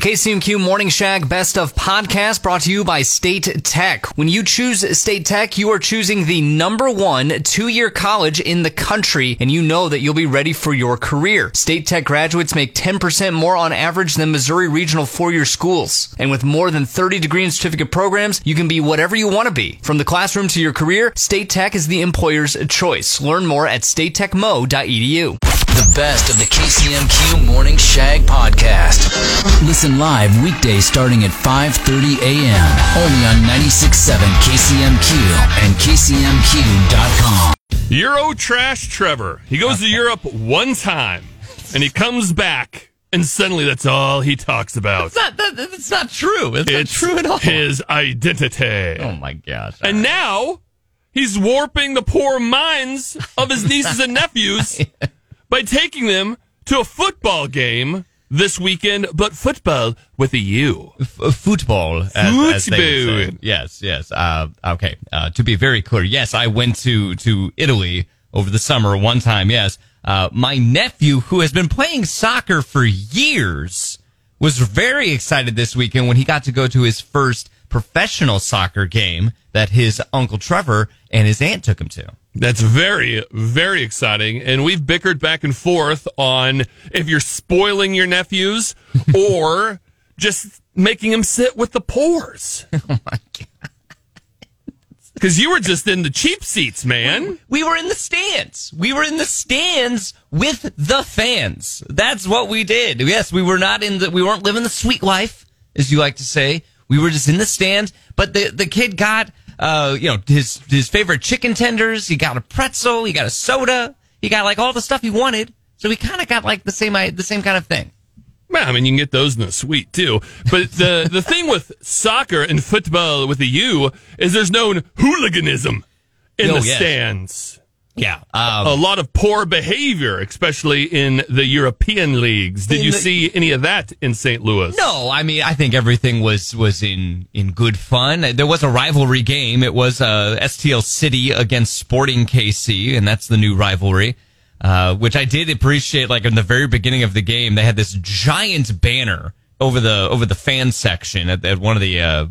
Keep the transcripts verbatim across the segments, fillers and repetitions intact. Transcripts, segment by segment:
K C M Q Morning Shag Best of Podcast brought to you by State Tech. When you choose State Tech, you are choosing the number one two-year college in the country, and you know that you'll be ready for your career. State Tech graduates make ten percent more on average than Missouri regional four-year schools. And with more than thirty degree and certificate programs, you can be whatever you want to be. From the classroom to your career, State Tech is the employer's choice. Learn more at state tech m o dot e d u. The best of the K C M Q Morning Shag Podcast. Listen live weekdays starting at five thirty a.m. Only on ninety-six point seven K C M Q and K C M Q dot com. Euro trash Trevor. He goes to Europe one time, and he comes back, and suddenly that's all he talks about. It's not, that, that's not true. It's, it's not true at all. His identity. Oh, my gosh. And right. Now he's warping the poor minds of his nieces and nephews by taking them to a football game this weekend, but football with a U. F- football. As, football. As they say. Yes, yes. Uh, okay. Uh, to be very clear, yes, I went to, to Italy over the summer one time, yes. Uh, my nephew, who has been playing soccer for years, was very excited this weekend when he got to go to his first professional soccer game that his Uncle Trevor and his aunt took him to. That's very, very exciting. And we've bickered back and forth on if you're spoiling your nephews or just making them sit with the pores. Oh, my God. Because you were just in the cheap seats, man. We, we were in the stands. We were in the stands with the fans. That's what we did. Yes, we were not in the, we weren't living the sweet life, as you like to say. We were just in the stands, but the, the kid got, uh, you know, his, his favorite chicken tenders. He got a pretzel. He got a soda. He got like all the stuff he wanted. So he kind of got like the same, the same kind of thing. Well, I mean, you can get those in the suite too. But the, the thing with soccer and football with the U is there's no hooliganism in oh, the yes. stands. Yeah. Um, a lot of poor behavior, especially in the European leagues. Did you the, see any of that in Saint Louis? No, I mean, I think everything was, was in, in good fun. There was a rivalry game. It was uh, S T L City against Sporting K C, and that's the new rivalry, uh, which I did appreciate. Like in the very beginning of the game, they had this giant banner over the over the fan section at, at one of the uh,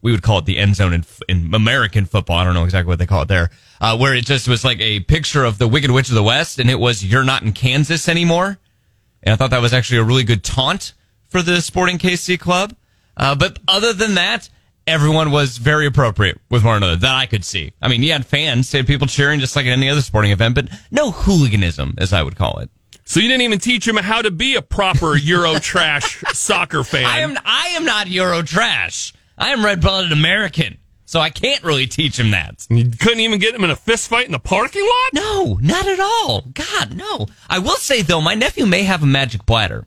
we would call it the end zone in, in American football. I don't know exactly what they call it there, uh, where it just was like a picture of the Wicked Witch of the West, and it was, "You're not in Kansas anymore." And I thought that was actually a really good taunt for the Sporting K C club. Uh, but other than that, everyone was very appropriate with one another that I could see. I mean, you had fans, you had people cheering just like at any other sporting event, but no hooliganism, as I would call it. So you didn't even teach him how to be a proper Euro trash soccer fan. I am, I am not Euro trash. I am red-blooded American, so I can't really teach him that. You couldn't even get him in a fist fight in the parking lot? No, not at all. God, no. I will say, though, my nephew may have a magic bladder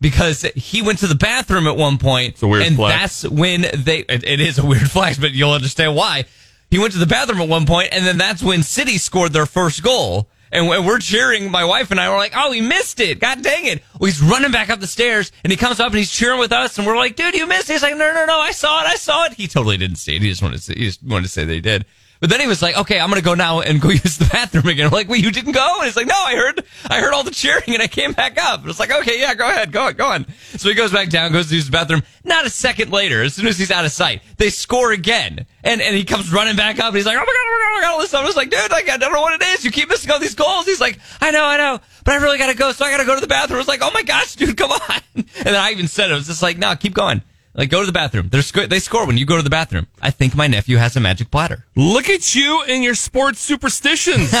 because he went to the bathroom at one point. It's a weird and flex. That's when they... It, it is a weird flex, but you'll understand why. He went to the bathroom at one point, and then that's when City scored their first goal. And we're cheering. My wife and I were like, oh, he missed it. God dang it. Well, he's running back up the stairs, and he comes up, and he's cheering with us, and we're like, dude, you missed it. He's like, no, no, no, I saw it. I saw it. He totally didn't see it. He just wanted to say, he just wanted to say that he did. But then he was like, okay, I'm going to go now and go use the bathroom again. I'm like, well, you didn't go? And he's like, no, I heard I heard all the cheering, and I came back up. And it's like, okay, yeah, go ahead. Go on, go on. So he goes back down, goes to use the bathroom. Not a second later, as soon as he's out of sight, they score again. And and he comes running back up, and he's like, oh, my God, oh, my God, oh, my God. All this stuff. I was like, dude, like, I don't know what it is. You keep missing all these goals. He's like, I know, I know, but I really got to go, so I got to go to the bathroom. I was like, oh, my gosh, dude, come on. And then I even said it. I was just like, no, keep going. Like, go to the bathroom. They're sc- they score when you go to the bathroom. I think my nephew has a magic bladder. Look at you and your sports superstitions.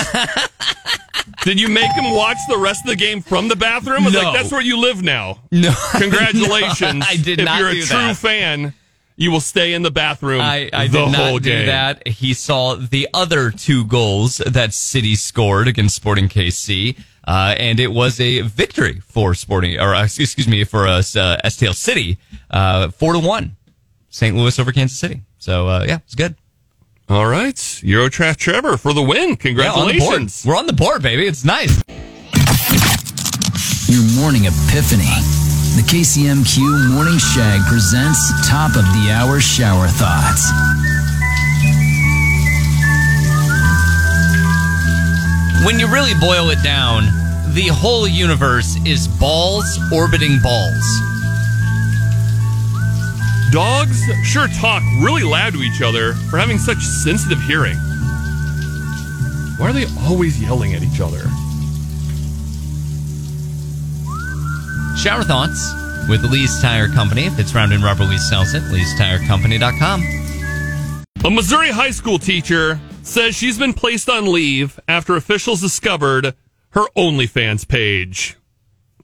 Did you make him watch the rest of the game from the bathroom? No. Like, that's where you live now. No. Congratulations. No, I did not do that. If you're a true fan, you will stay in the bathroom I, I the did not whole do game. That. He saw the other two goals that City scored against Sporting K C. Uh, and it was a victory for Sporting, or excuse me, for us, uh, S T L City, uh, four to one, Saint Louis over Kansas City. So uh, yeah, it's good. All right, Eurotrash Trevor for the win. Congratulations! Yeah, on We're on the board, baby. It's nice. Your morning epiphany. The K C M Q Morning Shag presents top of the hour shower thoughts. When you really boil it down, the whole universe is balls orbiting balls. Dogs sure talk really loud to each other for having such sensitive hearing. Why are they always yelling at each other? Shower Thoughts with Lee's Tire Company. If it's round and rubber, Lee's sells it. lee's tire company dot com. A Missouri high school teacher says she's been placed on leave after officials discovered her OnlyFans page.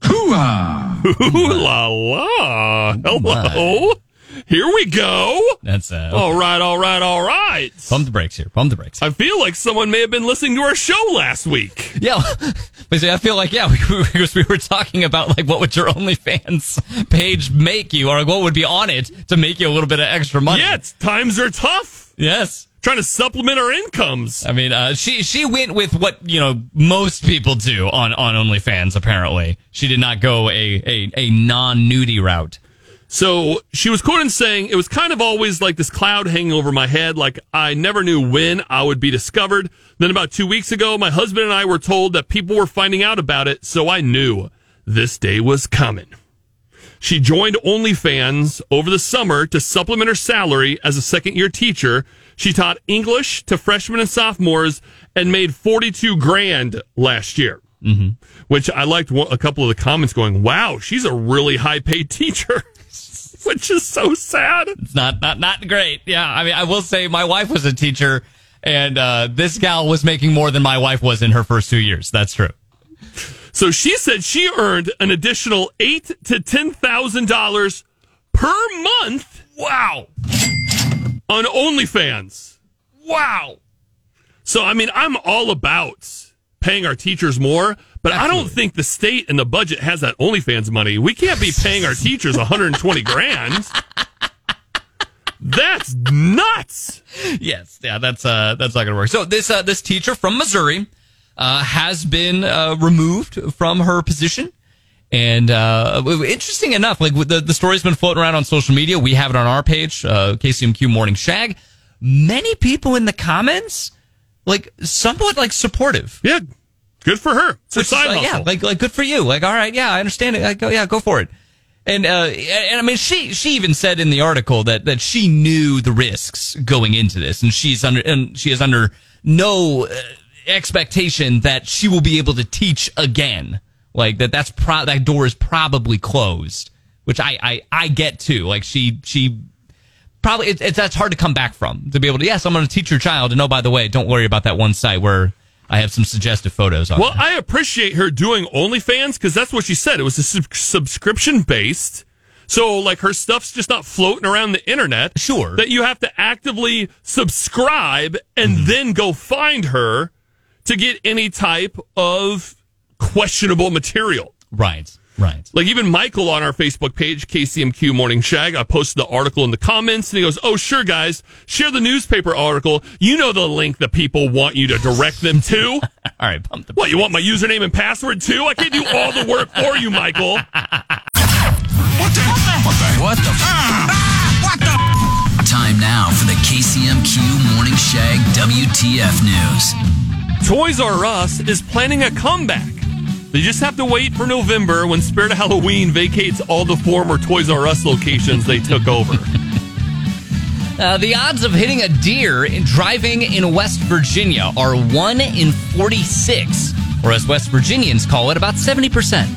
Hoo-ah! Hoo-la-la! Hello! Here we go! That's uh, okay. All right, all right, all right! Pump the brakes here, pump the brakes. I feel like someone may have been listening to our show last week. Yeah, but see, I feel like, yeah, because we, we were talking about, like, what would your OnlyFans page make you, or what would be on it to make you a little bit of extra money. Yes, times are tough! Yes. Trying to supplement our incomes. I mean, uh, she she went with what, you know, most people do on, on OnlyFans, apparently. She did not go a, a, a non-nudie route. So she was quoted saying, "It was kind of always like this cloud hanging over my head, like I never knew when I would be discovered. Then about two weeks ago, my husband and I were told that people were finding out about it, so I knew this day was coming." She joined OnlyFans over the summer to supplement her salary as a second-year teacher. She taught English to freshmen and sophomores and made forty-two grand last year, mm-hmm. which I liked a couple of the comments going, "Wow, she's a really high-paid teacher," which is so sad. It's not, not, not great. Yeah, I mean, I will say my wife was a teacher, and uh, this gal was making more than my wife was in her first two years. That's true. So she said she earned an additional eight to ten thousand dollars per month. Wow. On OnlyFans. Wow. So, I mean, I'm all about paying our teachers more, but Absolutely. I don't think the state and the budget has that OnlyFans money. We can't be paying our teachers one hundred twenty grand. That's nuts. Yes. Yeah, that's uh, that's not going to work. So this uh, this teacher from Missouri Uh, has been uh, removed from her position. And uh, interesting enough, like the, the story's been floating around on social media. We have it on our page, uh, K C M Q Morning Shag. Many people in the comments, like, somewhat, like, supportive. Yeah, good for her. It's her side hustle. Yeah, like, like, good for you. Like, all right, yeah, I understand it. Like, oh, yeah, go for it. And, uh, and I mean, she, she even said in the article that, that she knew the risks going into this, and she's under, and she is under no... Uh, expectation that she will be able to teach again, like that that's pro- that door is probably closed, which I, I, I get too. Like she she probably it, it, that's hard to come back from, to be able to, yes, I'm going to teach your child, and oh, by the way, don't worry about that one site where I have some suggestive photos on. Well, that. I appreciate her doing OnlyFans, because that's what she said. It was a sub- subscription based. So, like, her stuff's just not floating around the internet. Sure. That you have to actively subscribe and mm. then go find her to get any type of questionable material. Right, right. Like, even Michael on our Facebook page, K C M Q Morning Shag, I posted the article in the comments, and he goes, "Oh, sure, guys, share the newspaper article. You know the link that people want you to direct them to." All right, pump the What, you want my username and password, too? I can't do all the work for you, Michael. What the? What the? What the? Ah, what the? Time now for the K C M Q Morning Shag W T F News. Toys R Us is planning a comeback. They just have to wait for November, when Spirit of Halloween vacates all the former Toys R Us locations they took over. Uh, the odds of hitting a deer in driving in West Virginia are one in forty-six, or as West Virginians call it, about seventy percent.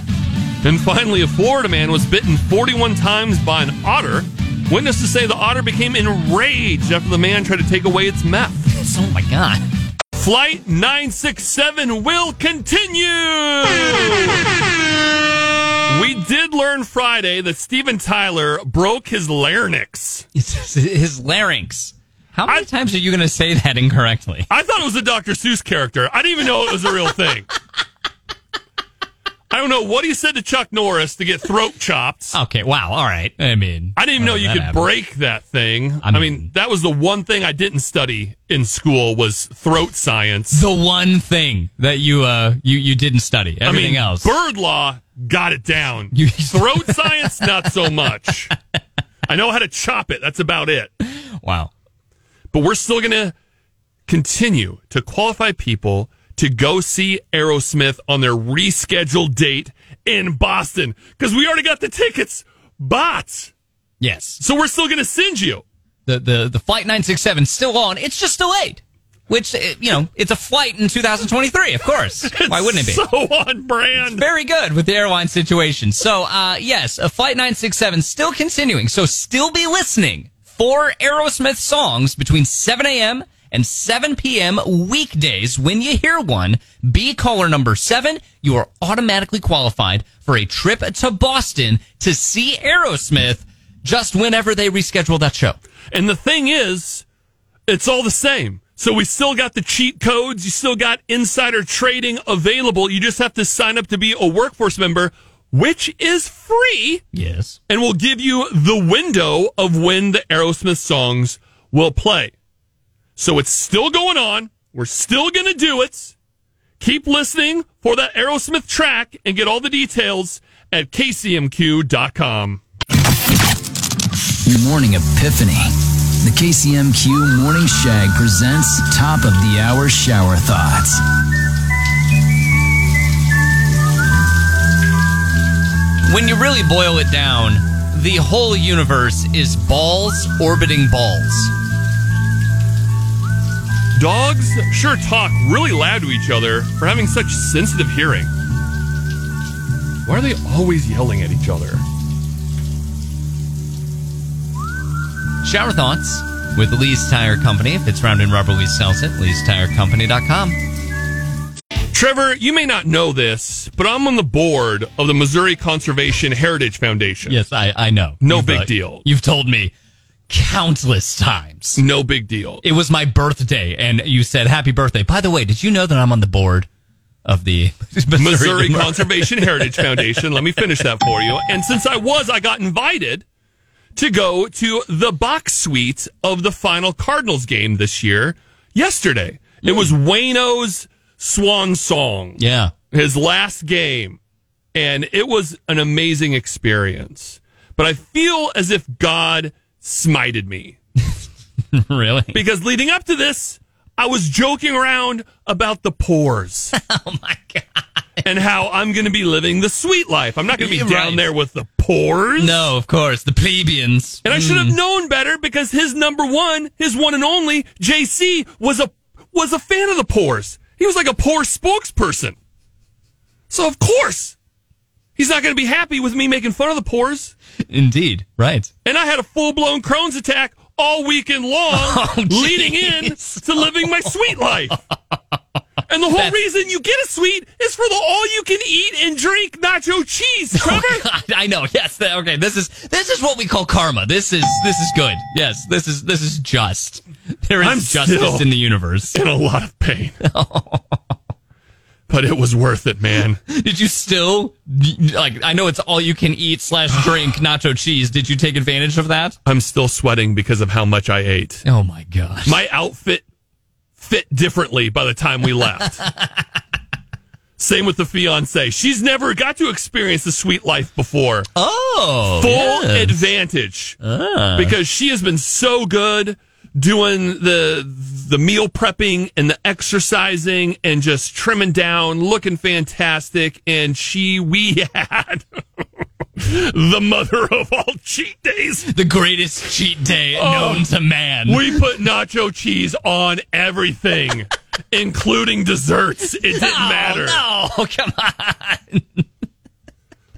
And finally, a Florida man was bitten forty-one times by an otter. Witnesses say the otter became enraged after the man tried to take away its meth. Oh my God. Flight nine sixty-seven will continue! We did learn Friday that Steven Tyler broke his larynx. His larynx. How many I, times are you going to say that incorrectly? I thought it was a Doctor Seuss character. I didn't even know it was a real thing. I don't know what he said to Chuck Norris to get throat chopped. Okay, wow, all right. I mean... I didn't even know you could happens. break that thing. I mean, I mean, that was the one thing I didn't study in school, was throat science. The one thing that you uh, you, you didn't study. Everything I mean, else. Bird law, got it down. You, throat science, not so much. I know how to chop it. That's about it. Wow. But we're still going to continue to qualify people to go see Aerosmith on their rescheduled date in Boston, because we already got the tickets bought. Yes. So we're still going to send you. The, the, the flight nine sixty-seven is still on. It's just delayed. Which, you know, it's a flight in two thousand twenty-three, of course. Why wouldn't it be? So on brand. It's very good with the airline situation. So, uh, yes, a Flight nine sixty-seven still continuing. So still be listening for Aerosmith songs between seven a.m. and seven p.m. weekdays. When you hear one, be caller number seven. You are automatically qualified for a trip to Boston to see Aerosmith just whenever they reschedule that show. And the thing is, it's all the same. So we still got the cheat codes. You still got insider trading available. You just have to sign up to be a workforce member, which is free. Yes. And we'll give you the window of when the Aerosmith songs will play. So it's still going on. We're still going to do it. Keep listening for that Aerosmith track and get all the details at K C M Q dot com. Your morning epiphany. The K C M Q Morning Shag presents Top of the Hour Shower Thoughts. When you really boil it down, the whole universe is balls orbiting balls. Dogs sure talk really loud to each other for having such sensitive hearing. Why are they always yelling at each other? Shower Thoughts with Lee's Tire Company. If it's round and rubber, Lee sells it. lee's tire company dot com. Trevor, you may not know this, but I'm on the board of the Missouri Conservation Heritage Foundation. Yes, I, I know. No you've, big uh, deal. You've told me countless times. No big deal. It was my birthday, and you said, happy birthday. By the way, did you know that I'm on the board of the Missouri, Missouri Conservation Heritage Foundation? Let me finish that for you. And since I was, I got invited to go to the box suite of the final Cardinals game this year yesterday. It was Waino's swan song. Yeah. His last game. And it was an amazing experience. But I feel as if God smited me. Really? Because leading up to this, I was joking around about the pores. Oh, my God. And how I'm going to be living the sweet life. I'm not going to be right down there with the pores. No, of course, the plebeians. And I mm. should have known better because his number one, his one and only, J C, was a was a fan of the pores. He was like a poor spokesperson. So, of course, he's not going to be happy with me making fun of the pores. Indeed, right. And I had a full-blown Crohn's attack all weekend long, oh, leading in to living my sweet life. And the whole That's... reason you get a suite is for the all-you-can-eat and drink nacho cheese, Trevor. Oh, God, I know. Yes. Okay. This is this is what we call karma. This is this is good. Yes. This is this is just. There is I'm justice in the universe. In a lot of pain. Oh. But it was worth it, man. Did you still, like, I know it's all you can eat slash drink nacho cheese. Did you take advantage of that? I'm still sweating because of how much I ate. Oh, my gosh. My outfit fit differently by the time we left. Same with the fiance. She's never got to experience the sweet life before. Oh. Full yes. advantage. Uh. Because she has been so good doing the the meal prepping and the exercising and just trimming down, looking fantastic. And she, we had the mother of all cheat days. The greatest cheat day oh, known to man. We put nacho cheese on everything, including desserts. It didn't oh, matter. No, come on.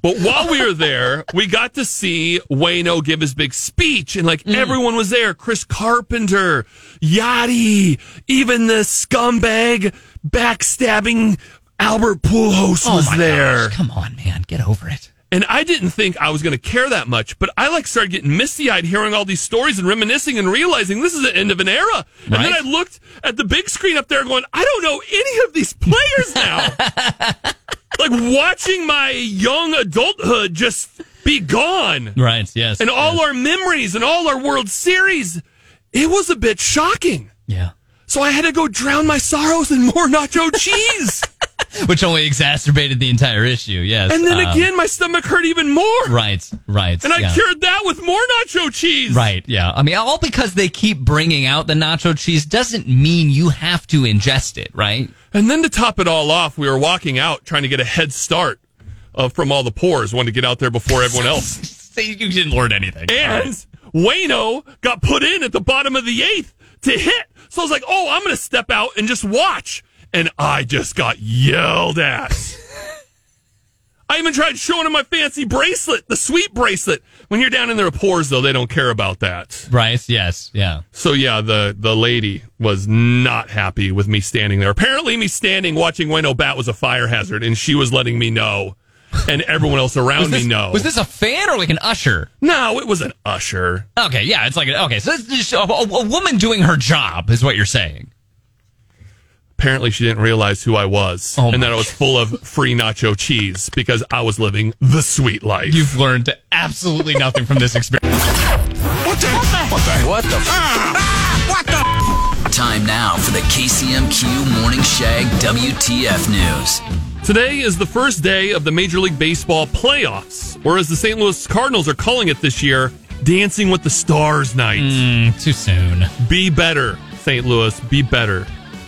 But while we were there, we got to see Waino give his big speech, and like mm. everyone was there. Chris Carpenter, Yadi, even the scumbag backstabbing Albert Pujols oh was my there. Gosh. Come on, man, get over it. And I didn't think I was going to care that much, but I like started getting misty-eyed hearing all these stories and reminiscing and realizing this is the end of an era. Right? And then I looked at the big screen up there going, I don't know any of these players now. Like watching my young adulthood just be gone. Right, yes. And all yes. our memories and all our World Series, it was a bit shocking. Yeah. So I had to go drown my sorrows in more nacho cheese. Which only exacerbated the entire issue, yes. And then um, again, my stomach hurt even more. Right, right. And I yeah. cured that with more nacho cheese. Right, yeah. I mean, all because they keep bringing out the nacho cheese doesn't mean you have to ingest it, right? And then to top it all off, we were walking out trying to get a head start uh, from all the pores. Wanted to get out there before everyone else. you didn't learn anything. And right. Waino got put in at the bottom of the eighth to hit. So I was like, oh, I'm going to step out and just watch. And I just got yelled at. I even tried showing him my fancy bracelet, the sweet bracelet. When you're down in their pores, though, they don't care about that. Right, yes, yeah. So, yeah, the, the lady was not happy with me standing there. Apparently, me standing watching Waino bat was a fire hazard, and she was letting me know. And everyone else around this, me know. Was this a fan or like an usher? No, it was an usher. Okay, yeah, it's like, an, okay, so it's just a, a woman doing her job is what you're saying. Apparently she didn't realize who I was oh and that I was full of free nacho cheese because I was living the sweet life. You've learned absolutely nothing from this experience. What the? What the? What the? Ah, what the? Time now for the K C M Q Morning Shag W T F News. Today is the first day of the Major League Baseball playoffs, or as the Saint Louis Cardinals are calling it this year, Dancing with the Stars night. Mm, too soon. Be better, Saint Louis. Be better.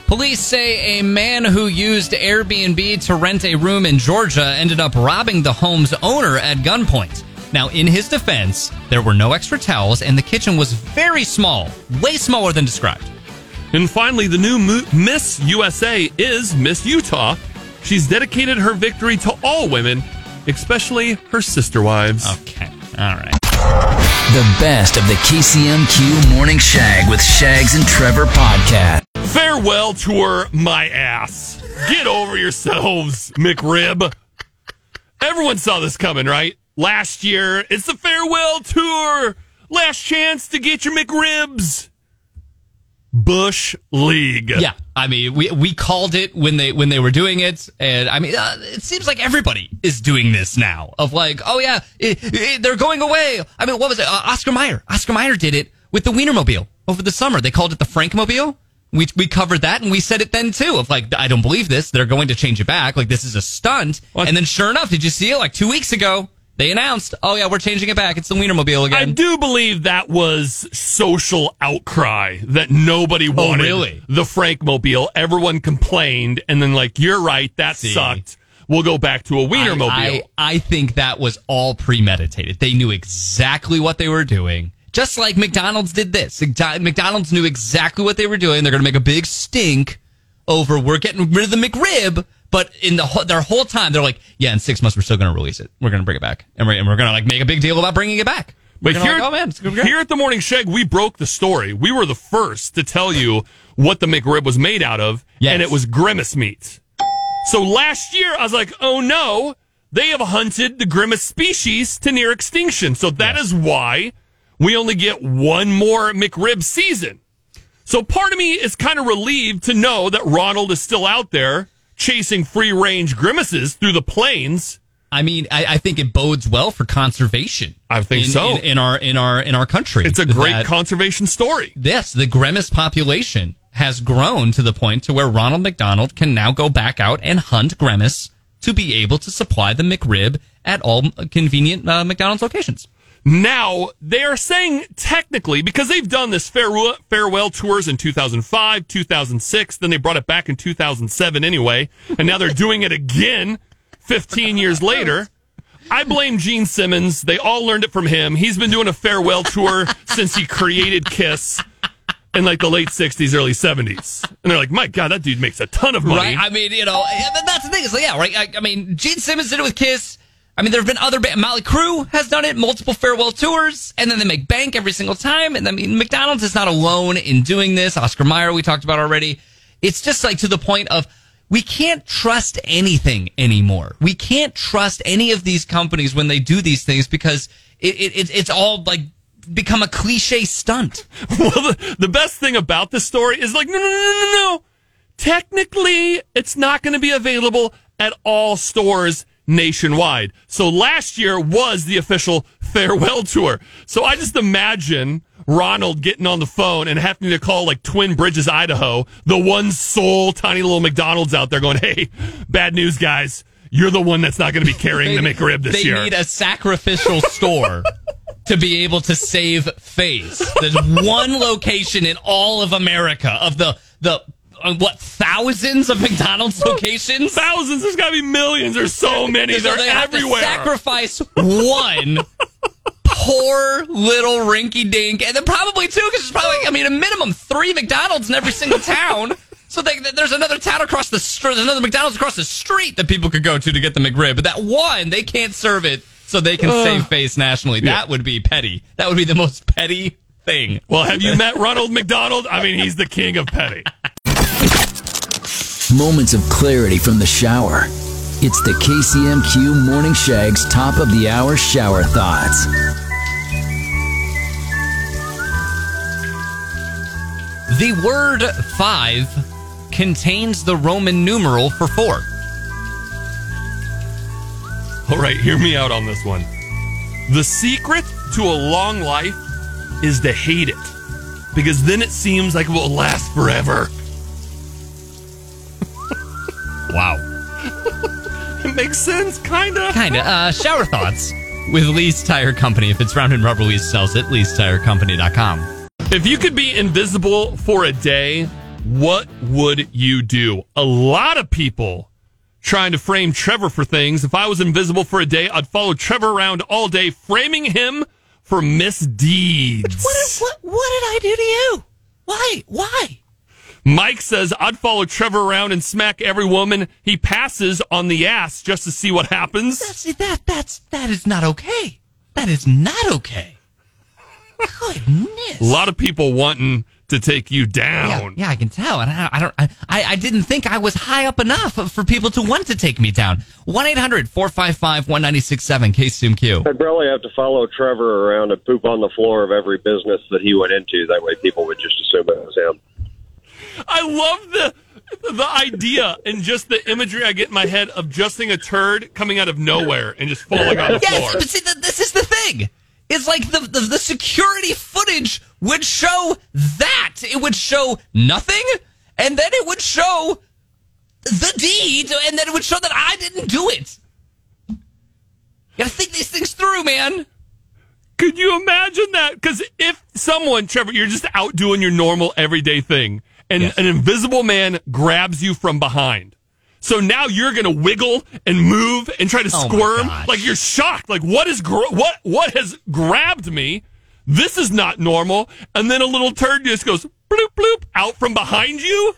Police say a man who used Airbnb to rent a room in Georgia ended up robbing the home's owner at gunpoint. Now, in his defense, there were no extra towels, and the kitchen was very small, way smaller than described. And finally, the new Miss U S A is Miss Utah. She's dedicated her victory to all women, especially her sister wives. Okay. All right. The best of the K C M Q Morning Shag with Shags and Trevor podcast. Farewell tour, my ass. Get over yourselves, McRib. Everyone saw this coming, right? Last year, it's the farewell tour. Last chance to get your McRibs. Bush League. Yeah, I mean, we we called it when they when they were doing it, and I mean, uh, it seems like everybody is doing this now. Of like, oh yeah, it, it, they're going away. I mean, what was it? Uh, Oscar Mayer. Oscar Mayer did it with the Wienermobile over the summer. They called it the Frankmobile. We we covered that, and we said it then too. Of like, I don't believe this. They're going to change it back. Like this is a stunt. What? And then sure enough, did you see it? Like two weeks ago. They announced, oh, yeah, we're changing it back. It's the Wienermobile again. I do believe that was social outcry that nobody wanted. Oh, really? The Frankmobile. Everyone complained. And then, like, you're right. That See. sucked. We'll go back to a Wienermobile. I, I, I think that was all premeditated. They knew exactly what they were doing. Just like McDonald's did this. McDonald's knew exactly what they were doing. They're going to make a big stink over we're getting rid of the McRib. But in the their whole time, they're like, yeah, in six months, we're still going to release it. We're going to bring it back. And we're, and we're going to like make a big deal about bringing it back. But here, like, oh, man, here at the Morning Shag, we broke the story. We were the first to tell you what the McRib was made out of. Yes. And it was Grimace meat. So last year, I was like, oh, no, they have hunted the Grimace species to near extinction. So that yes. is why we only get one more McRib season. So part of me is kind of relieved to know that Ronald is still out there chasing free-range grimaces through the plains. I mean, I, I think it bodes well for conservation. I think in, so. In, in our in our in our country, it's a great that, conservation story. Yes, the grimace population has grown to the point to where Ronald McDonald can now go back out and hunt grimace to be able to supply the McRib at all convenient uh, McDonald's locations. Now they are saying technically because they've done this farewell farewell tours in two thousand five, two thousand six, then they brought it back in two thousand seven anyway, and now they're doing it again fifteen years later. I blame Gene Simmons. They all learned it from him. He's been doing a farewell tour since he created KISS in like the late sixties, early seventies. And they're like, my God, that dude makes a ton of money. Right? I mean, you know, that's the thing. It's like, yeah, right. I, I mean, Gene Simmons did it with KISS. I mean, there have been other bands. Motley Crue has done it, multiple farewell tours, and then they make bank every single time. And I mean, McDonald's is not alone in doing this. Oscar Mayer, we talked about already. It's just like to the point of we can't trust anything anymore. We can't trust any of these companies when they do these things because it, it, it's all like become a cliche stunt. Well, the, the best thing about this story is like, no, no, no, no, no. Technically, it's not going to be available at all stores nationwide. So last year was the official farewell tour. So I just imagine Ronald getting on the phone and having to call like Twin Bridges, Idaho, the one sole tiny little McDonald's out there going, hey, bad news, guys. You're the one that's not going to be carrying they, the McRib this they year. They need a sacrificial store to be able to save face. There's one location in all of America of the the Uh, what, thousands of McDonald's locations? Thousands. There's got to be millions. There's so many. They're, They're everywhere. Have to sacrifice one poor little rinky dink, and then probably two, because there's probably, I mean, a minimum three McDonald's in every single town. So they, there's another town across the street, there's another McDonald's across the street that people could go to to get the McRib. But that one, they can't serve it, so they can uh, save face nationally. Yeah. That would be petty. That would be the most petty thing. Well, have you met Ronald McDonald? I mean, he's the king of petty. Moments of clarity from the shower. It's the K C M Q Morning Shags Top of the Hour Shower Thoughts. The word five contains the Roman numeral for four. All right, hear me out on this one. The secret to a long life is to hate it, because then it seems like it will last forever. Wow. It makes sense, kind of. Kind of. Uh, shower thoughts with Lee's Tire Company. If it's round and rubber, Lee's sells it. lee's tire company dot com. If you could be invisible for a day, what would you do? A lot of people trying to frame Trevor for things. If I was invisible for a day, I'd follow Trevor around all day, framing him for misdeeds. But what, what, what did I do to you? Why? Why? Mike says, I'd follow Trevor around and smack every woman he passes on the ass just to see what happens. That's, that, that's, that is not okay. That is not okay. Goodness. A lot of people wanting to take you down. Yeah, yeah, I can tell. And I, I don't. I, I didn't think I was high up enough for people to want to take me down. one eight hundred four five five one nine six seven, K C M Q. I'd probably have to follow Trevor around and poop on the floor of every business that he went into. That way people would just assume it was him. I love the the idea and just the imagery I get in my head of justing a turd coming out of nowhere and just falling on the yes, floor. Yes, but see, this is the thing. It's like the, the the security footage would show that. It would show nothing, and then it would show the deed, and then it would show that I didn't do it. You gotta think these things through, man. Could you imagine that? Because if someone, Trevor, you're just out doing your normal everyday thing, and yes. an invisible man grabs you from behind. So now you're going to wiggle and move and try to oh squirm. Like you're shocked. Like what is gr- what what has grabbed me? This is not normal. And then a little turd just goes bloop, bloop, out from behind you.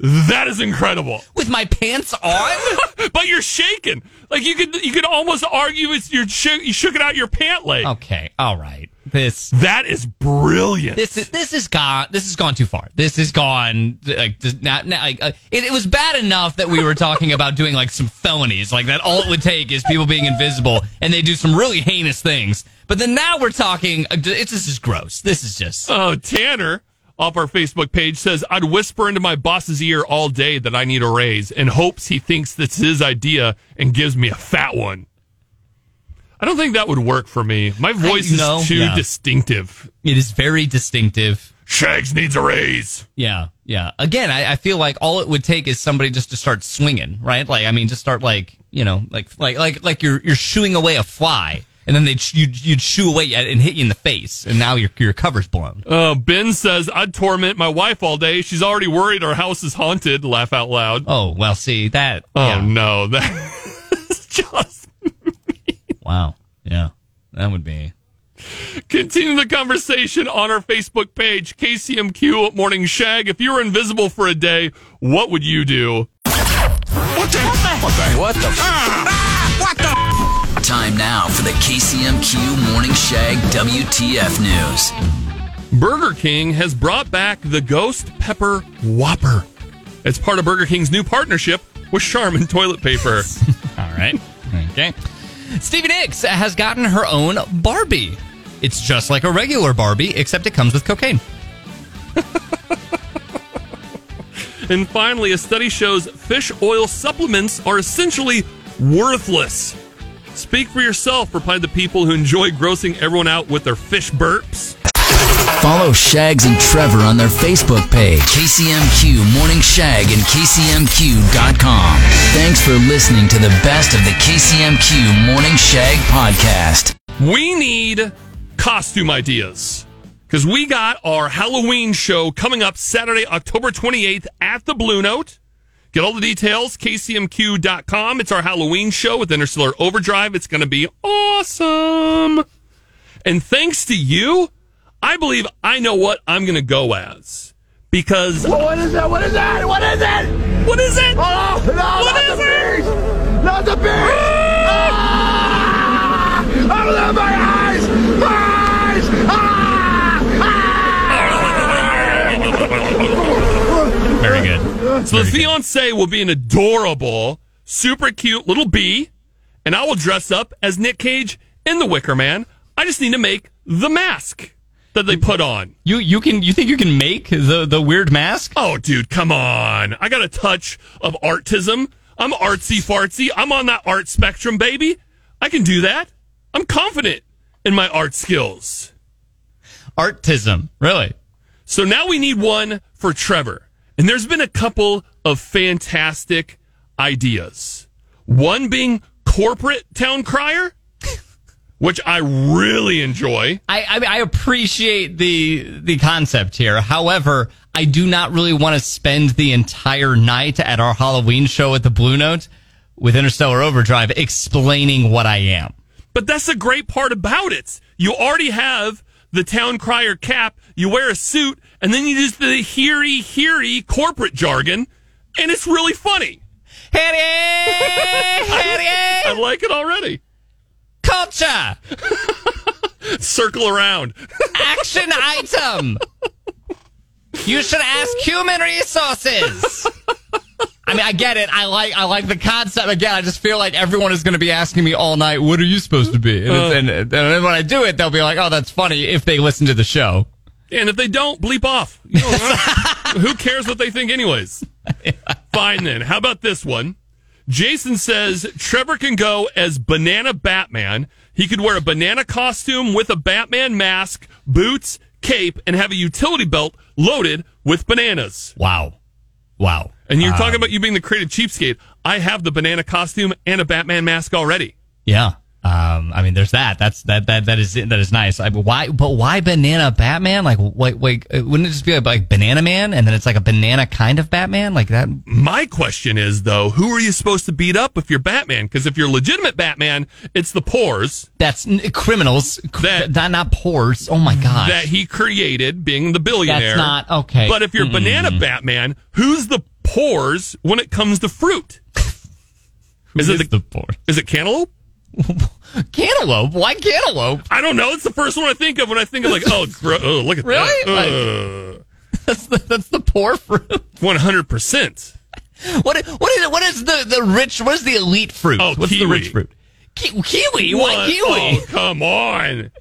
That is incredible. With my pants on? But you're shaking. Like you could you could almost argue it's you're sh- you shook it out your pant leg. Okay, all right. This that is brilliant. This is this is gone. This has gone too far. This is gone. Like not, not like, uh, it, it was bad enough that we were talking about doing like some felonies, like that. All it would take is people being invisible, and they do some really heinous things. But then now we're talking. Uh, it's this is gross. This is just. Oh, Tanner off our Facebook page says, I'd whisper into my boss's ear all day that I need a raise, in hopes he thinks that's his idea and gives me a fat one. I don't think that would work for me. My voice I, no, is too no. distinctive. It is very distinctive. Shags needs a raise. Yeah, yeah. Again, I, I feel like all it would take is somebody just to start swinging, right? Like, I mean, just start like, you know, like like like like you're you're shooing away a fly, and then they you'd, you'd shoo away and hit you in the face, and now your your cover's blown. Uh, Ben says, I'd torment my wife all day. She's already worried our house is haunted. Laugh out loud. Oh well, see that. Oh yeah. no, that's just. Wow. Yeah. That would be. Continue the conversation on our Facebook page, K C M Q Morning Shag. If you were invisible for a day, what would you do? What the? What the? What the? Ah, what the? Time now for the K C M Q Morning Shag W T F News. Burger King has brought back the Ghost Pepper Whopper. It's part of Burger King's new partnership with Charmin Toilet Paper. All right. Okay. Stevie Nicks has gotten her own Barbie. It's just like a regular Barbie, except it comes with cocaine. And finally, a study shows fish oil supplements are essentially worthless. Speak for yourself, replied the people who enjoy grossing everyone out with their fish burps. Follow Shags and Trevor on their Facebook page, K C M Q Morning Shag and K C M Q dot com. Thanks for listening to the best of the K C M Q Morning Shag podcast. We need costume ideas, because we got our Halloween show coming up Saturday, October twenty-eighth at the Blue Note. Get all the details, K C M Q dot com. It's our Halloween show with Interstellar Overdrive. It's going to be awesome. And thanks to you, I believe I know what I'm going to go as. Because... Well, what is that? What is that? What is it? What is it? Oh, no, what not is the it? Not the beast! Ah! Ah! Open up my eyes! My eyes! Ah! Ah! Very good. So Very the good. fiancé will be an adorable, super cute little bee, and I will dress up as Nick Cage in The Wicker Man. I just need to make the mask that they put on. You you can you think you can make the, the weird mask? Oh, dude, come on. I got a touch of artism. I'm artsy fartsy. I'm on that art spectrum, baby. I can do that. I'm confident in my art skills. Artism, really? So now we need one for Trevor. And there's been a couple of fantastic ideas. One being corporate town crier, which I really enjoy. I, I I appreciate the the concept here. However, I do not really want to spend the entire night at our Halloween show at the Blue Note with Interstellar Overdrive explaining what I am. But that's the great part about it. You already have the town crier cap, you wear a suit, and then you do the heary, heary corporate jargon, and it's really funny. Heady! Heady! I like it already. Culture. Circle around. Action item. You should ask human resources. I mean, I get it. I like I like the concept. Again, I just feel like everyone is going to be asking me all night, what are you supposed to be? And, uh, and, and then when I do it, they'll be like, oh, that's funny, if they listen to the show. And if they don't, bleep off. You know, who cares what they think anyways? Fine then. How about this one? Jason says Trevor can go as Banana Batman. He could wear a banana costume with a Batman mask, boots, cape, and have a utility belt loaded with bananas. Wow. Wow. And you're um, talking about you being the creative cheapskate. I have the banana costume and a Batman mask already. Yeah. Um, I mean, there's that. That's that. That that is that is nice. I, but why? But why Banana Batman? Like, wait, wait. Wouldn't it just be like, like Banana Man, and then it's like a banana kind of Batman, like that? My question is though, who are you supposed to beat up if you're Batman? Because if you're legitimate Batman, it's the pores. That's n- criminals. That, that not pores. Oh my gosh. That he created, being the billionaire. That's not okay. But if you're mm. Banana Batman, who's the pores when it comes to fruit? is, is it the, the pores? Is it cantaloupe? Cantaloupe? Why cantaloupe? I don't know. It's the first one I think of when I think of like, oh, gro- oh look at really? that. Really? Uh. Like, that's the that's the poor fruit. One hundred percent. What what is what is the, the rich? What is the elite fruit? Oh, what's kiwi. the rich fruit? Ki- kiwi. What? Why kiwi? Oh, come on.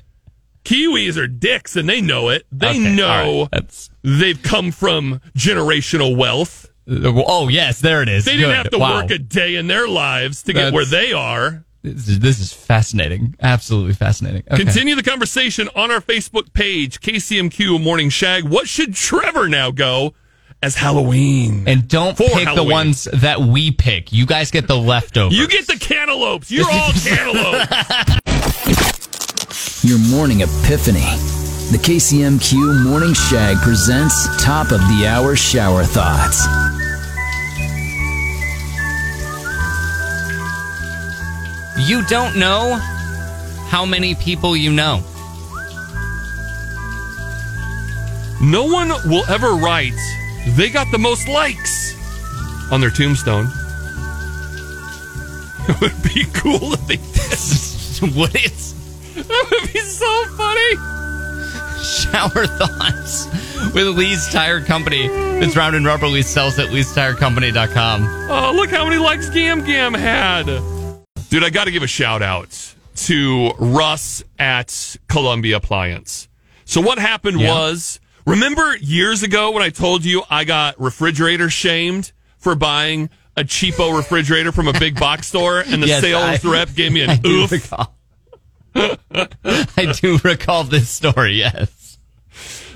Kiwis are dicks, and they know it. They okay, know right. They've come from generational wealth. Oh yes, there it is. They Good. didn't have to wow. work a day in their lives to get that's... where they are. This is fascinating. Absolutely fascinating. Okay. Continue the conversation on our Facebook page, K C M Q Morning Shag. What should Trevor now go as Halloween? And don't For pick Halloween. the ones that we pick. You guys get the leftovers. You get the cantaloupes. You're all cantaloupes. Your morning epiphany. The K C M Q Morning Shag presents Top of the Hour Shower Thoughts. You don't know how many people you know. No one will ever write, they got the most likes on their tombstone. It would be cool if they did. Would it? That would be so funny. Shower thoughts with Lee's Tire Company. It's round and rubber. Lee sells at lee's tire company dot com. Oh, look how many likes Gam Gam had. Dude, I got to give a shout out to Russ at Columbia Appliance. So what happened yeah. was, remember years ago when I told you I got refrigerator shamed for buying a cheapo refrigerator from a big box store, and the yes, sales I, rep gave me an I oof? Do recall. I do recall this story, yes.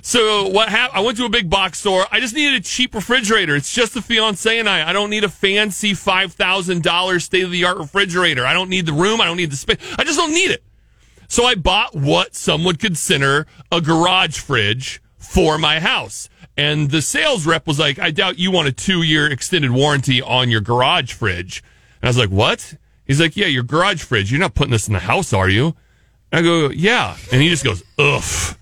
So what happened? I went to a big box store. I just needed a cheap refrigerator. It's just the fiance and I. I don't need a fancy five thousand dollars state-of-the-art refrigerator. I don't need the room. I don't need the space. I just don't need it. So I bought what some would consider a garage fridge for my house. And the sales rep was like, I doubt you want a two-year extended warranty on your garage fridge. And I was like, what? He's like, yeah, your garage fridge. You're not putting this in the house, are you? I go, yeah. And he just goes, oof.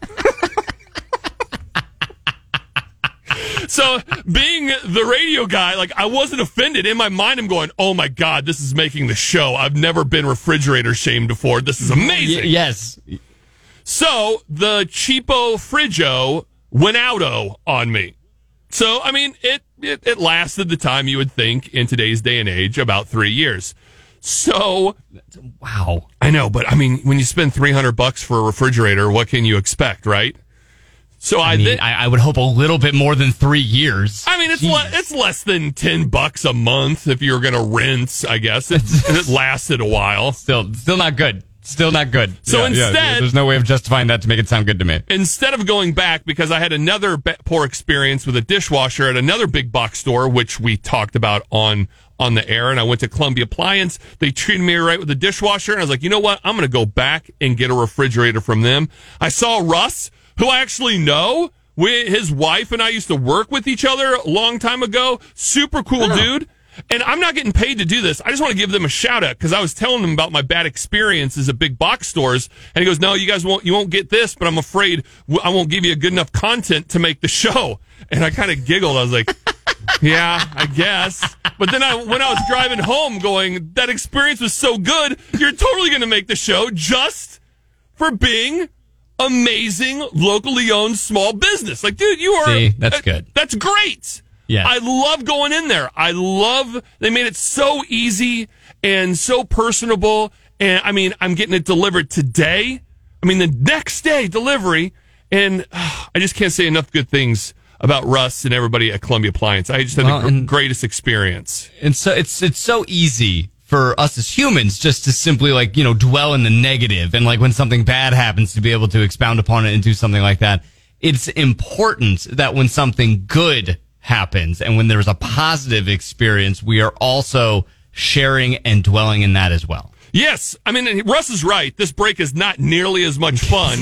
So being the radio guy, like, I wasn't offended. In my mind, I'm going, oh, my God, this is making the show. I've never been refrigerator shamed before. This is amazing. Y- yes. So the cheapo frigo went out-o on me. So, I mean, it, it, it lasted the time you would think in today's day and age, about three years. So, wow. I know, but I mean, when you spend three hundred bucks for a refrigerator, what can you expect, right? So I, I mean, th- I, I would hope a little bit more than three years. I mean, it's le- it's less than ten bucks a month if you're going to rent. I guess it, it lasted a while. Still, still not good. Still not good. So yeah, instead, yeah, there's no way of justifying that to make it sound good to me. Instead of going back, because I had another be- poor experience with a dishwasher at another big box store, which we talked about on on the air, and I went to Columbia Appliance. They treated me right with a dishwasher, and I was like, you know what? I'm going to go back and get a refrigerator from them. I saw Russ, who I actually know. We, his wife and I used to work with each other a long time ago. Super cool yeah. dude. And I'm not getting paid to do this. I just want to give them a shout out because I was telling them about my bad experiences at big box stores. And he goes, no, you guys won't, you won't get this, but I'm afraid I won't give you good enough content to make the show. And I kind of giggled. I was like, yeah, I guess. But then I, when I was driving home going, that experience was so good. You're totally going to make the show just for being amazing, locally owned small business. Like, dude, you are... See, that's good. Uh, that's great. Yeah. I love going in there. I love... They made it so easy and so personable. And, I mean, I'm getting it delivered today. I mean, the next day delivery. And uh, I just can't say enough good things about Russ and everybody at Columbia Appliance. I just had well, the gr- and, greatest experience. And so it's it's so easy for us as humans just to simply, like, you know, dwell in the negative. And, like, when something bad happens, to be able to expound upon it and do something like that. It's important that when something good happens and when there's a positive experience, we are also sharing and dwelling in that as well. Yes. I mean, Russ is right. This break is not nearly as much fun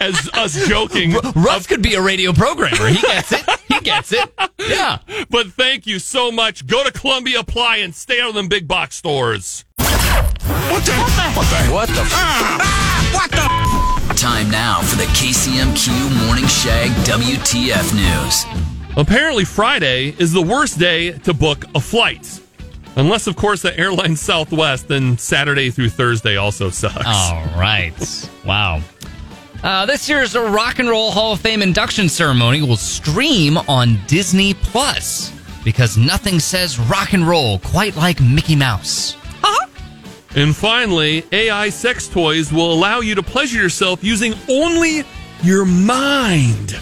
as us joking. R- Russ of- could be a radio programmer. He gets it. He gets it. Yeah. But thank you so much. Go to Columbia Appliance. Stay out of them big box stores. What the? What the? What the? Ah, ah, what the? Time now for the K C M Q Morning Shag W T F News. Apparently Friday is the worst day to book a flight. Unless, of course, the airline Southwest, then Saturday through Thursday also sucks. All right. Wow. Uh, this year's Rock and Roll Hall of Fame induction ceremony will stream on Disney Plus because nothing says rock and roll quite like Mickey Mouse. Uh-huh. And finally, A I sex toys will allow you to pleasure yourself using only your mind.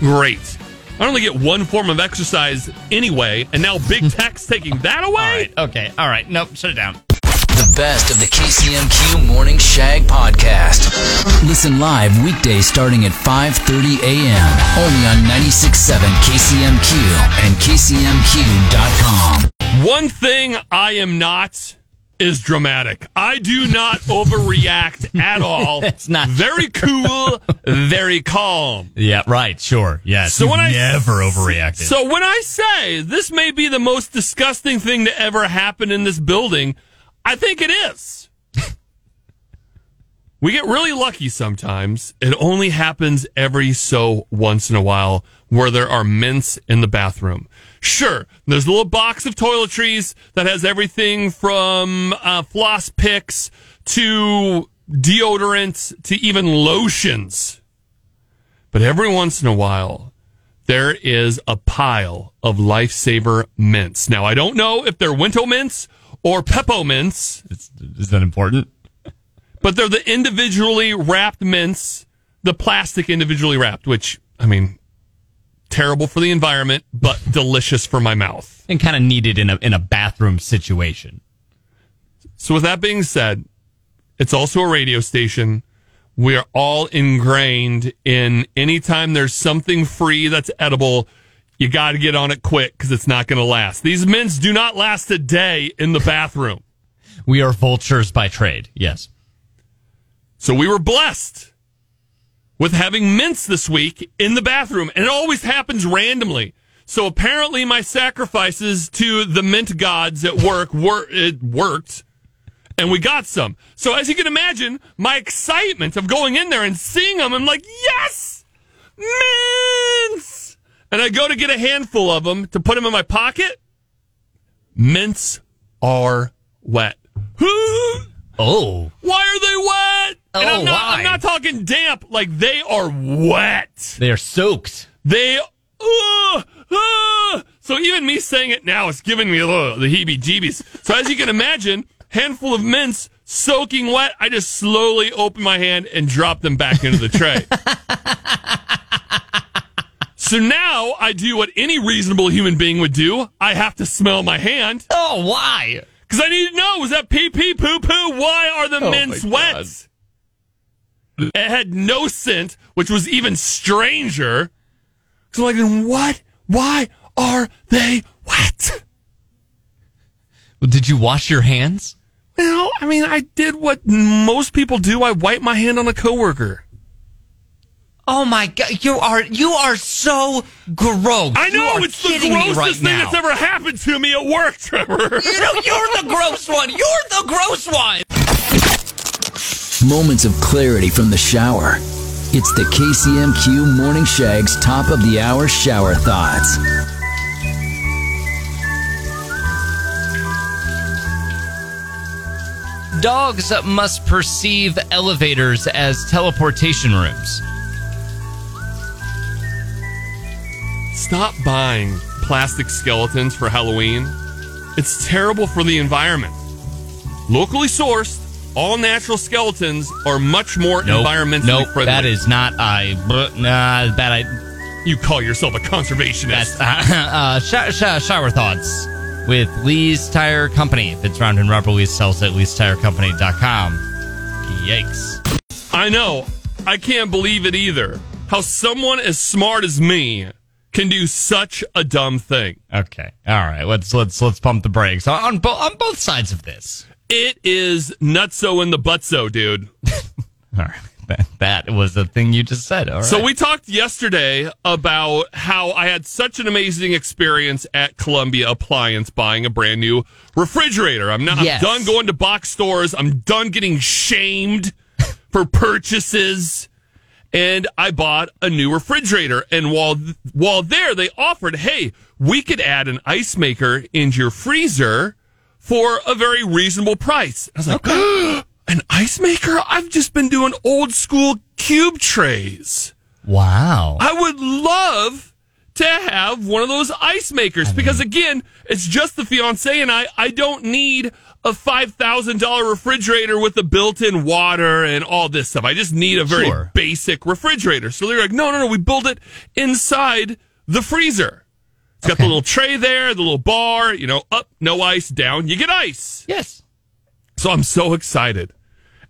Great. I only get one form of exercise anyway, and now big tech's taking that away? All right, okay, all right, nope, shut it down. The best of the K C M Q Morning Shag Podcast. Listen live weekdays starting at five thirty a.m. Only on ninety-six point seven K C M Q and K C M Q dot com. One thing I am not is dramatic. I do not overreact at all. It's not very cool, very calm. Yeah, right, sure. Yes. So when I never overreacted. So when I say this may be the most disgusting thing to ever happen in this building, I think it is. We get really lucky sometimes. It only happens every so once in a while where there are mints in the bathroom. Sure, there's a little box of toiletries that has everything from uh, floss picks to deodorant to even lotions. But every once in a while, there is a pile of Lifesaver mints. Now, I don't know if they're Winto mints or Peppo mints. It's, is that important? But they're the individually wrapped mints, the plastic individually wrapped, which, I mean... terrible for the environment, but delicious for my mouth. And kind of needed in a in a bathroom situation. So with that being said, it's also a radio station. We are all ingrained in anytime there's something free that's edible, you got to get on it quick because it's not going to last. These mints do not last a day in the bathroom. We are vultures by trade, yes. So we were blessed with having mints this week in the bathroom. And it always happens randomly. So apparently my sacrifices to the mint gods at work were it worked. and we got some. So as you can imagine, my excitement of going in there and seeing them, I'm like, yes, mints. And I go to get a handful of them to put them in my pocket. Mints are wet. Oh. Why are they wet? Oh, and I'm not, why? I'm not talking damp. Like, they are wet. They are soaked. They uh, uh. So even me saying it now is giving me uh, the heebie-jeebies. So as you can imagine, handful of mints soaking wet. I just slowly open my hand and drop them back into the tray. So now I do what any reasonable human being would do. I have to smell my hand. Oh, why? Because I need to know, was that pee-pee, poo-poo? Why are the oh mints wet? It had no scent, which was even stranger. So I'm like, then what? Why are they wet? Well, did you wash your hands? Well, I mean, I did what most people do. I wiped my hand on a coworker. Oh, my God. You are you are so gross. I know. It's the grossest right thing now. That's ever happened to me at work, Trevor. You know, you're the gross one. You're the gross one. Moments of clarity from the shower. It's the K C M Q Morning Shags Top of the Hour Shower Thoughts. Dogs must perceive elevators as teleportation rooms. Stop buying plastic skeletons for Halloween. It's terrible for the environment. Locally sourced, all-natural skeletons are much more nope, environmentally nope, friendly. That is not I. Nah, that I. You call yourself a conservationist. That's, uh, uh, sh- sh- shower thoughts with Lee's Tire Company. If it's round and rubber, Lee's sells at lees tire company dot com. Yikes. I know. I can't believe it either. How someone as smart as me can do such a dumb thing. Okay, all right. Let's let's let's pump the brakes on on, bo- on both sides of this. It is nutso in the butso, dude. All right, that, that was the thing you just said. All right. So we talked yesterday about how I had such an amazing experience at Columbia Appliance buying a brand new refrigerator. I'm not. Yes. I'm done going to box stores. I'm done getting shamed for purchases. And I bought a new refrigerator. And while while there, they offered, hey, we could add an ice maker into your freezer for a very reasonable price. I was like, okay. An ice maker? I've just been doing old school cube trays. Wow. I would love to have one of those ice makers. I mean, because, again, it's just the fiance and I. I don't need a five thousand dollars refrigerator with a built-in water and all this stuff. I just need a very sure. basic refrigerator. So they're like, no, no, no, we build it inside the freezer. It's okay. Got the little tray there, the little bar, you know, up, no ice, down, you get ice. Yes. So I'm so excited.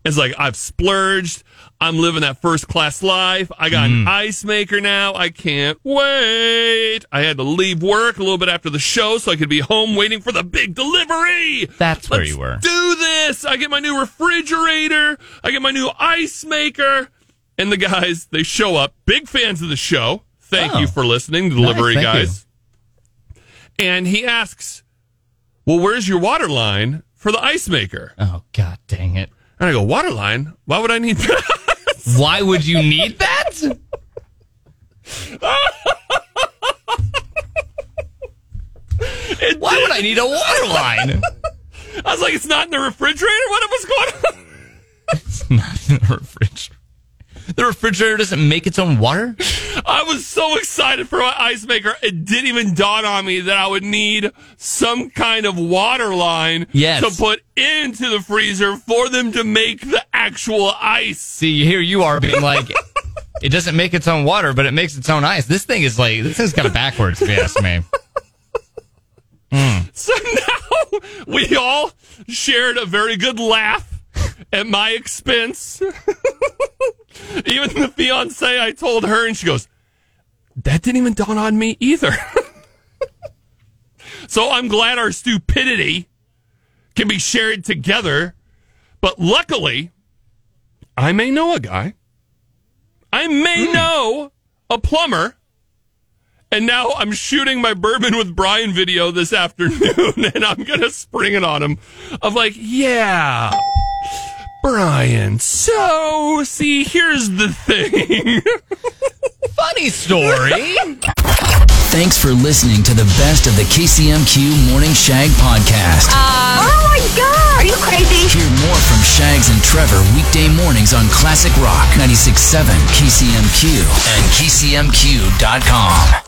It's like, I've splurged. I'm living that first-class life. I got mm. an ice maker now. I can't wait. I had to leave work a little bit after the show so I could be home waiting for the big delivery. That's Let's where you were. Do this. I get my new refrigerator. I get my new ice maker. And the guys, they show up. Big fans of the show. Thank oh. you for listening, delivery nice, guys. You. And he asks, well, where's your water line for the ice maker? Oh, God dang it. And I go, water line? Why would I need that? Why would you need that? Why did. would I need a water line? I was like, it's not in the refrigerator? What was going on? It's not in the refrigerator. The refrigerator doesn't make its own water? I was so excited for my ice maker. It didn't even dawn on me that I would need some kind of water line yes. to put into the freezer for them to make the actual ice. See, here you are being like, it doesn't make its own water, but it makes its own ice. This thing is like, this thing's kind of backwards, if you ask me. Mm. So now we all shared a very good laugh at my expense. Even the fiance, I told her, and she goes, that didn't even dawn on me either. So I'm glad our stupidity can be shared together. But luckily, I may know a guy. I may mm. know a plumber. And now I'm shooting my Bourbon with Brian video this afternoon, and I'm going to spring it on him. Of like, yeah, Brian, so, see, here's the thing. Funny story. Thanks for listening to the best of the K C M Q Morning Shag Podcast. Um, oh, my God. Are you crazy? Hear more from Shags and Trevor weekday mornings on Classic Rock ninety-six point seven K C M Q and K C M Q dot com.